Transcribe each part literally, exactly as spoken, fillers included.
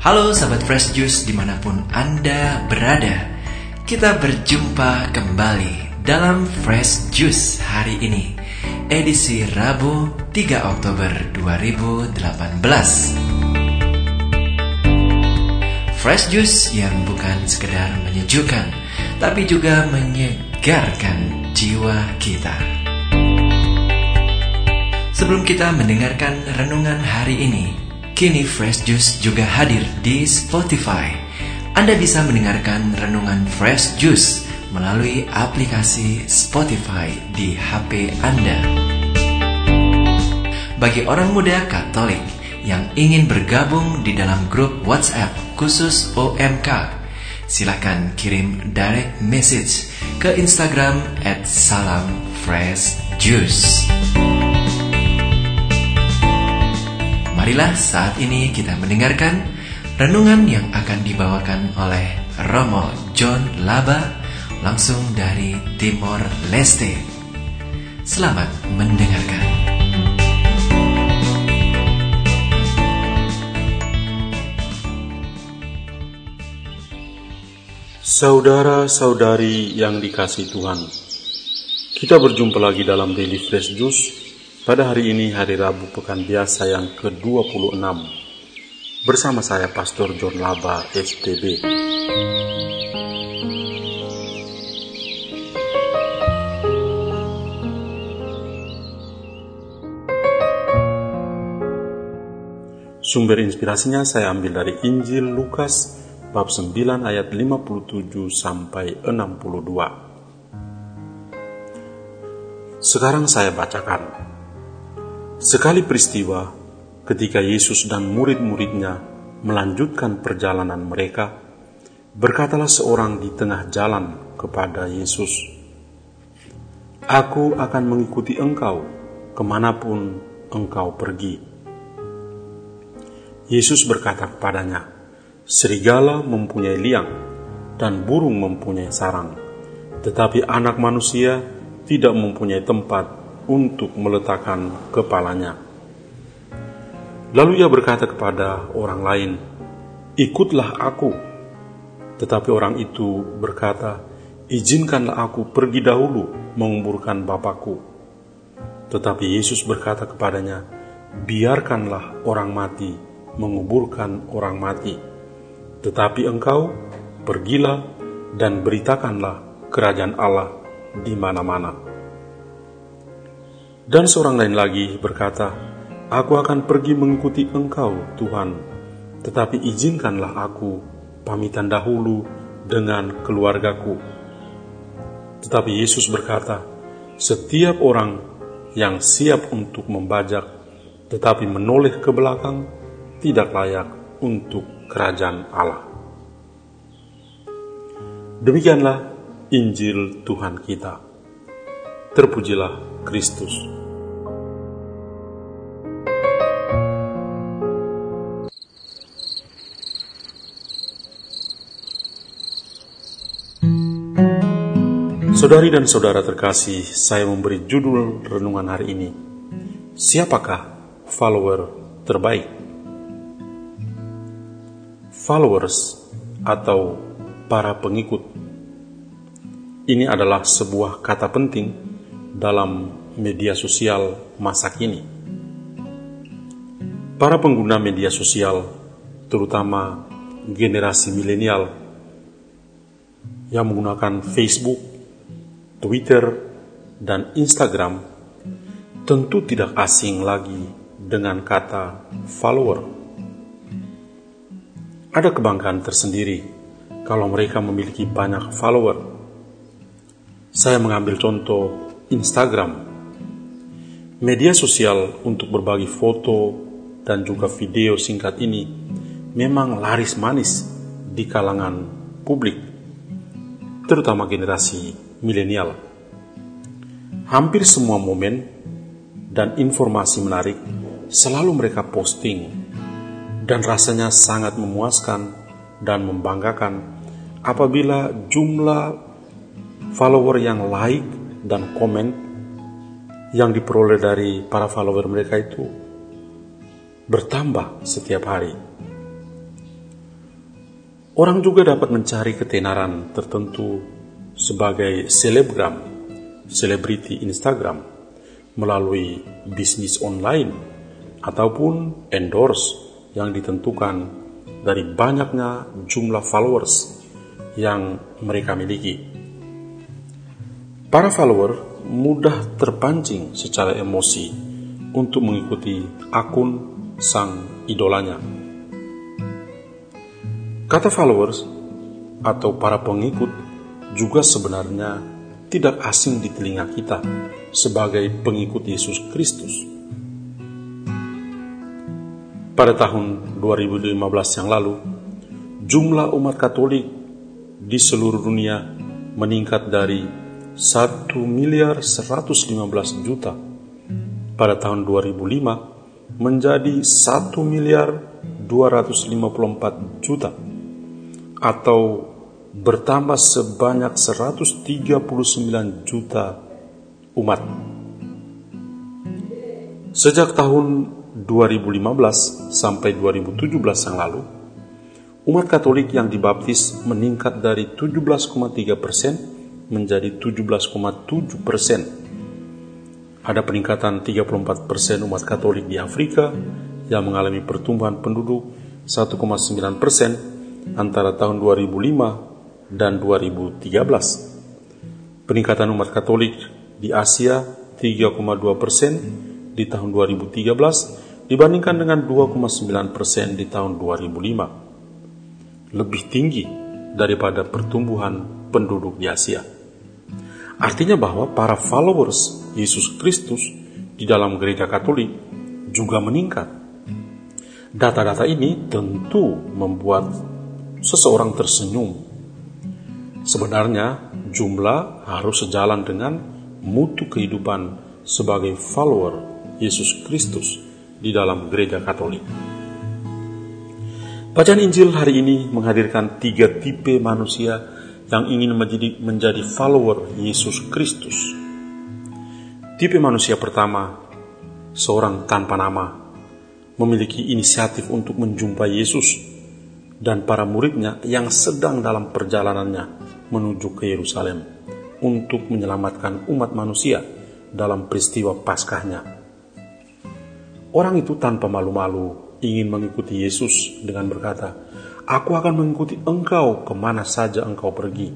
Halo sahabat Fresh Juice dimanapun Anda berada. Kita berjumpa kembali dalam Fresh Juice hari ini, edisi Rabu tiga Oktober dua ribu delapan belas. Fresh Juice yang bukan sekedar menyejukkan, tapi juga menyegarkan jiwa kita. Sebelum kita mendengarkan renungan hari ini, kini Fresh Juice juga hadir di Spotify. Anda bisa mendengarkan renungan Fresh Juice melalui aplikasi Spotify di H P Anda. Bagi orang muda Katolik yang ingin bergabung di dalam grup WhatsApp khusus O M K, silakan kirim direct message ke Instagram at salam fresh juice. Marilah saat ini kita mendengarkan renungan yang akan dibawakan oleh Romo John Laba langsung dari Timor Leste. Selamat mendengarkan. Saudara-saudari yang dikasihi Tuhan, kita berjumpa lagi dalam Daily Fresh Juice pada hari ini, hari Rabu pekan biasa yang ke dua puluh enam, bersama saya Pastor John Laba, S P B. Sumber inspirasinya saya ambil dari Injil Lukas bab sembilan ayat lima puluh tujuh sampai enam puluh dua. Sekarang saya bacakan. Sekali peristiwa ketika Yesus dan murid-muridnya melanjutkan perjalanan mereka, berkatalah seorang di tengah jalan kepada Yesus, "Aku akan mengikuti engkau kemanapun engkau pergi." Yesus berkata kepadanya, "Serigala mempunyai liang dan burung mempunyai sarang, tetapi anak manusia tidak mempunyai tempat untuk meletakkan kepalanya." Lalu ia berkata kepada orang lain, "Ikutlah aku." Tetapi orang itu berkata, "Izinkanlah aku pergi dahulu menguburkan Bapakku." Tetapi Yesus berkata kepadanya, "Biarkanlah orang mati menguburkan orang mati. Tetapi engkau pergilah dan beritakanlah kerajaan Allah di mana-mana." Dan seorang lain lagi berkata, "Aku akan pergi mengikuti engkau, Tuhan, tetapi izinkanlah aku pamitan dahulu dengan keluargaku." Tetapi Yesus berkata, "Setiap orang yang siap untuk membajak, tetapi menoleh ke belakang, tidak layak untuk kerajaan Allah." Demikianlah Injil Tuhan kita. Terpujilah Kristus. Saudari dan saudara terkasih, saya memberi judul renungan hari ini, siapakah follower terbaik? Followers atau para pengikut. Ini adalah sebuah kata penting dalam media sosial masa kini. Para pengguna media sosial, terutama generasi milenial yang menggunakan Facebook, Twitter, dan Instagram, tentu tidak asing lagi dengan kata follower. Ada kebanggaan tersendiri kalau mereka memiliki banyak follower. Saya mengambil contoh Instagram, media sosial untuk berbagi foto dan juga video singkat ini memang laris manis di kalangan publik, terutama generasi milenial. Hampir semua momen dan informasi menarik selalu mereka posting, dan rasanya sangat memuaskan dan membanggakan apabila jumlah follower yang like dan komen yang diperoleh dari para follower mereka itu bertambah setiap hari. Orang juga dapat mencari ketenaran tertentu sebagai selebgram, selebriti Instagram, melalui bisnis online, ataupun endorse yang ditentukan dari banyaknya jumlah followers yang mereka miliki. Para follower mudah terpancing secara emosi untuk mengikuti akun sang idolanya. Kata followers atau para pengikut juga sebenarnya tidak asing di telinga kita sebagai pengikut Yesus Kristus. Pada tahun dua ribu lima belas yang lalu, jumlah umat Katolik di seluruh dunia meningkat dari satu miliar seratus lima belas juta pada tahun dua ribu lima menjadi satu miliar dua ratus lima puluh empat juta. Atau bertambah sebanyak seratus tiga puluh sembilan juta umat. Sejak tahun dua ribu lima belas sampai dua ribu tujuh belas yang lalu, umat Katolik yang dibaptis meningkat dari tujuh belas koma tiga persen menjadi tujuh belas koma tujuh persen. Ada peningkatan tiga puluh empat persen umat Katolik di Afrika yang mengalami pertumbuhan penduduk satu koma sembilan persen antara tahun dua ribu lima dan dua ribu tiga belas. Peningkatan umat Katolik di Asia tiga koma dua persen di tahun dua ribu tiga belas dibandingkan dengan dua koma sembilan persen di tahun dua ribu lima. Lebih tinggi daripada pertumbuhan penduduk di Asia. Artinya bahwa para followers Yesus Kristus di dalam gereja Katolik juga meningkat. Data-data ini tentu membuat seseorang tersenyum. Sebenarnya jumlah harus sejalan dengan mutu kehidupan sebagai follower Yesus Kristus di dalam gereja Katolik. Bacaan Injil hari ini menghadirkan tiga tipe manusia yang ingin menjadi, menjadi follower Yesus Kristus. Tipe manusia pertama, seorang tanpa nama, memiliki inisiatif untuk menjumpai Yesus dan para muridnya yang sedang dalam perjalanannya menuju ke Yerusalem untuk menyelamatkan umat manusia dalam peristiwa Paskahnya. Orang itu tanpa malu-malu ingin mengikuti Yesus dengan berkata, "Aku akan mengikuti engkau kemana saja engkau pergi."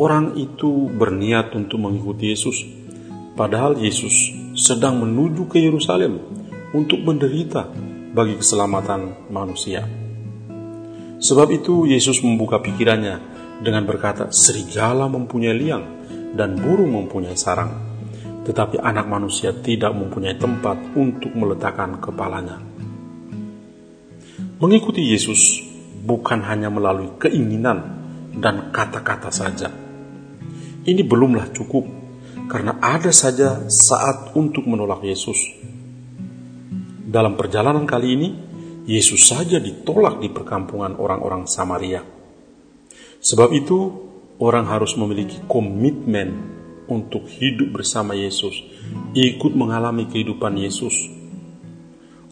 Orang itu berniat untuk mengikuti Yesus, padahal Yesus sedang menuju ke Yerusalem untuk menderita bagi keselamatan manusia. Sebab itu Yesus membuka pikirannya dengan berkata, "Serigala mempunyai liang dan burung mempunyai sarang, tetapi anak manusia tidak mempunyai tempat untuk meletakkan kepalanya." Mengikuti Yesus bukan hanya melalui keinginan dan kata-kata saja. Ini belumlah cukup, karena ada saja saat untuk menolak Yesus. Dalam perjalanan kali ini, Yesus saja ditolak di perkampungan orang-orang Samaria. Sebab itu, orang harus memiliki komitmen untuk hidup bersama Yesus, ikut mengalami kehidupan Yesus.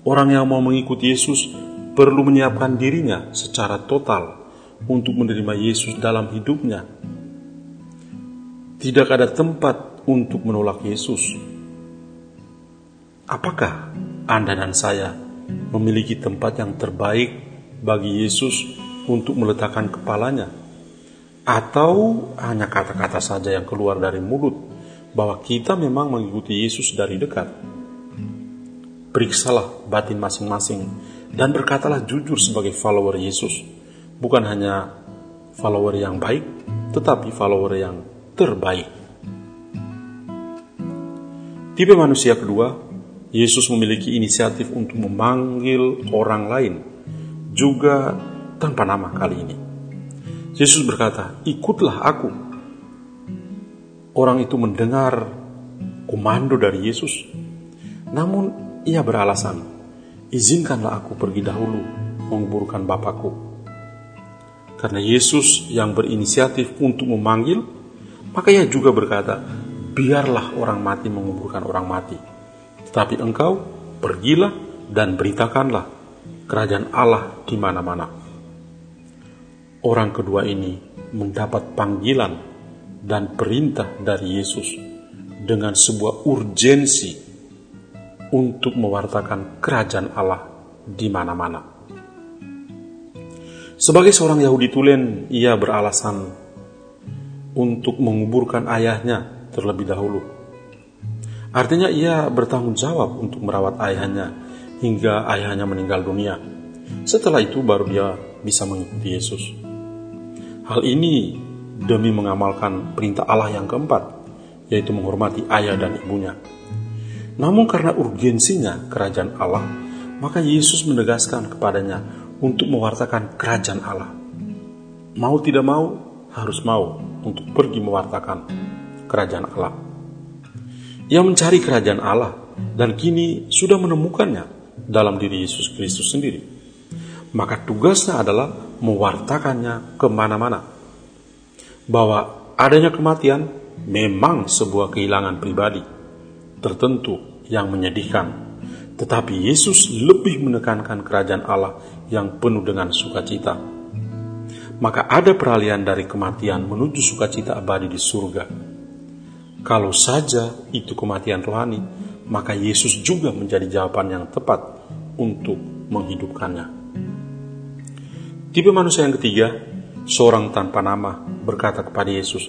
Orang yang mau mengikuti Yesus perlu menyiapkan dirinya secara total untuk menerima Yesus dalam hidupnya. Tidak ada tempat untuk menolak Yesus. Apakah Anda dan saya memiliki tempat yang terbaik bagi Yesus untuk meletakkan kepalanya? Atau hanya kata-kata saja yang keluar dari mulut bahwa kita memang mengikuti Yesus dari dekat? Periksalah batin masing-masing dan berkatalah jujur sebagai follower Yesus. Bukan hanya follower yang baik, tetapi follower yang terbaik. Tipe manusia kedua, Yesus memiliki inisiatif untuk memanggil orang lain, juga tanpa nama kali ini. Yesus berkata, "Ikutlah aku." Orang itu mendengar komando dari Yesus, namun ia beralasan, "Izinkanlah aku pergi dahulu menguburkan Bapakku." Karena Yesus yang berinisiatif untuk memanggil, maka ia juga berkata, "Biarlah orang mati menguburkan orang mati. Tetapi engkau pergilah dan beritakanlah kerajaan Allah di mana-mana." Orang kedua ini mendapat panggilan dan perintah dari Yesus dengan sebuah urgensi untuk mewartakan kerajaan Allah di mana-mana. Sebagai seorang Yahudi tulen, ia beralasan untuk menguburkan ayahnya terlebih dahulu. Artinya ia bertanggung jawab untuk merawat ayahnya hingga ayahnya meninggal dunia. Setelah itu baru dia bisa mengikuti Yesus. Hal ini demi mengamalkan perintah Allah yang keempat, yaitu menghormati ayah dan ibunya. Namun karena urgensinya kerajaan Allah, maka Yesus menegaskan kepadanya untuk mewartakan kerajaan Allah. Mau tidak mau, harus mau untuk pergi mewartakan kerajaan Allah. Ia mencari kerajaan Allah dan kini sudah menemukannya dalam diri Yesus Kristus sendiri. Maka tugasnya adalah mewartakannya kemana-mana. Bahwa adanya kematian memang sebuah kehilangan pribadi tertentu yang menyedihkan. Tetapi Yesus lebih menekankan kerajaan Allah yang penuh dengan sukacita. Maka ada peralihan dari kematian menuju sukacita abadi di surga. Kalau saja itu kematian rohani, maka Yesus juga menjadi jawaban yang tepat untuk menghidupkannya. Tipe manusia yang ketiga, seorang tanpa nama, berkata kepada Yesus,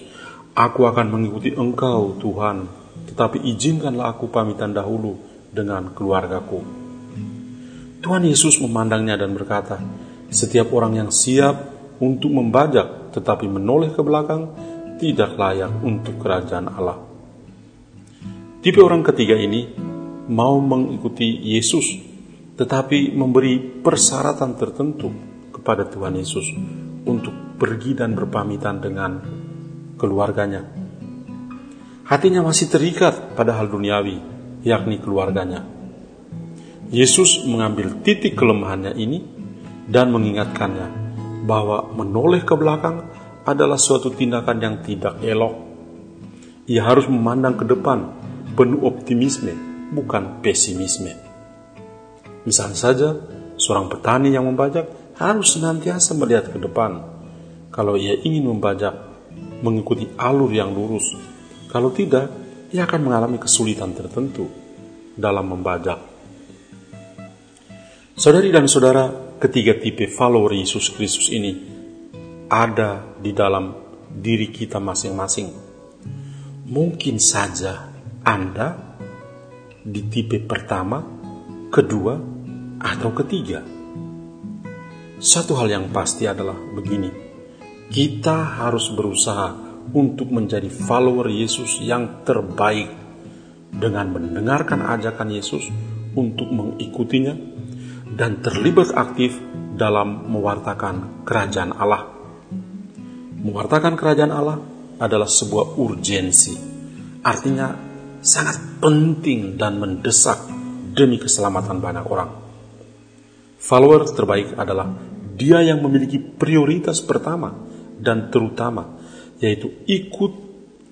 "Aku akan mengikuti Engkau, Tuhan, tetapi izinkanlah aku pamitan dahulu dengan keluargaku." Tuhan Yesus memandangnya dan berkata, "Setiap orang yang siap untuk membajak tetapi menoleh ke belakang, tidak layak untuk kerajaan Allah." Tipe orang ketiga ini mau mengikuti Yesus, tetapi memberi persyaratan tertentu kepada Tuhan Yesus untuk pergi dan berpamitan dengan keluarganya. Hatinya masih terikat pada hal duniawi, yakni keluarganya. Yesus mengambil titik kelemahannya ini dan mengingatkannya bahwa menoleh ke belakang adalah suatu tindakan yang tidak elok. Ia harus memandang ke depan, penuh optimisme, bukan pesimisme. Misalnya saja, seorang petani yang membajak harus senantiasa melihat ke depan kalau ia ingin membajak, mengikuti alur yang lurus. Kalau tidak, ia akan mengalami kesulitan tertentu dalam membajak. Saudari dan saudara, ketiga tipe follower Yesus Kristus ini ada di dalam diri kita masing-masing. Mungkin saja Anda di tipe pertama, kedua, atau ketiga. Satu hal yang pasti adalah begini, kita harus berusaha untuk menjadi follower Yesus yang terbaik dengan mendengarkan ajakan Yesus untuk mengikutinya dan terlibat aktif dalam mewartakan kerajaan Allah. Mewartakan kerajaan Allah adalah sebuah urgensi, artinya sangat penting dan mendesak demi keselamatan banyak orang. Follower terbaik adalah dia yang memiliki prioritas pertama dan terutama, yaitu ikut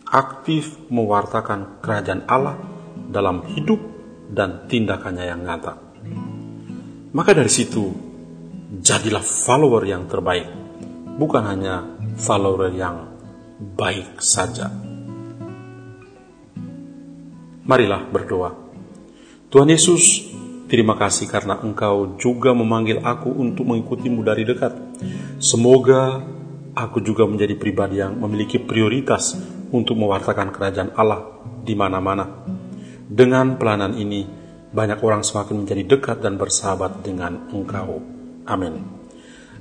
aktif mewartakan kerajaan Allah dalam hidup dan tindakannya yang nyata. Maka dari situ, jadilah follower yang terbaik, bukan hanya follower yang baik saja. Marilah berdoa. Tuhan Yesus, terima kasih karena Engkau juga memanggil aku untuk mengikutimu dari dekat. Semoga aku juga menjadi pribadi yang memiliki prioritas untuk mewartakan kerajaan Allah di mana-mana. Dengan pelayanan ini, banyak orang semakin menjadi dekat dan bersahabat dengan Engkau. Amin.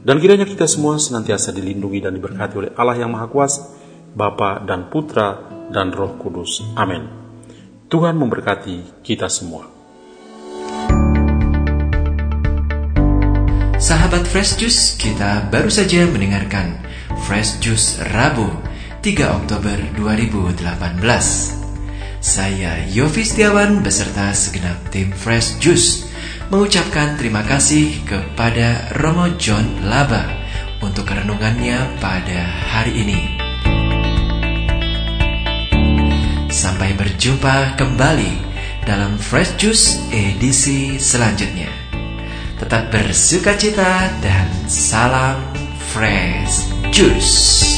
Dan kiranya kita semua senantiasa dilindungi dan diberkati oleh Allah yang Maha Kuasa, Bapa dan Putra dan Roh Kudus. Amin. Tuhan memberkati kita semua. Sahabat Fresh Juice, kita baru saja mendengarkan Fresh Juice Rabu tiga Oktober dua ribu delapan belas. Saya Yovie Setiawan beserta segenap tim Fresh Juice mengucapkan terima kasih kepada Romo John Laba untuk renungannya pada hari ini. Sampai berjumpa kembali dalam Fresh Juice edisi selanjutnya. Tetap bersukacita dan salam fresh. Juice.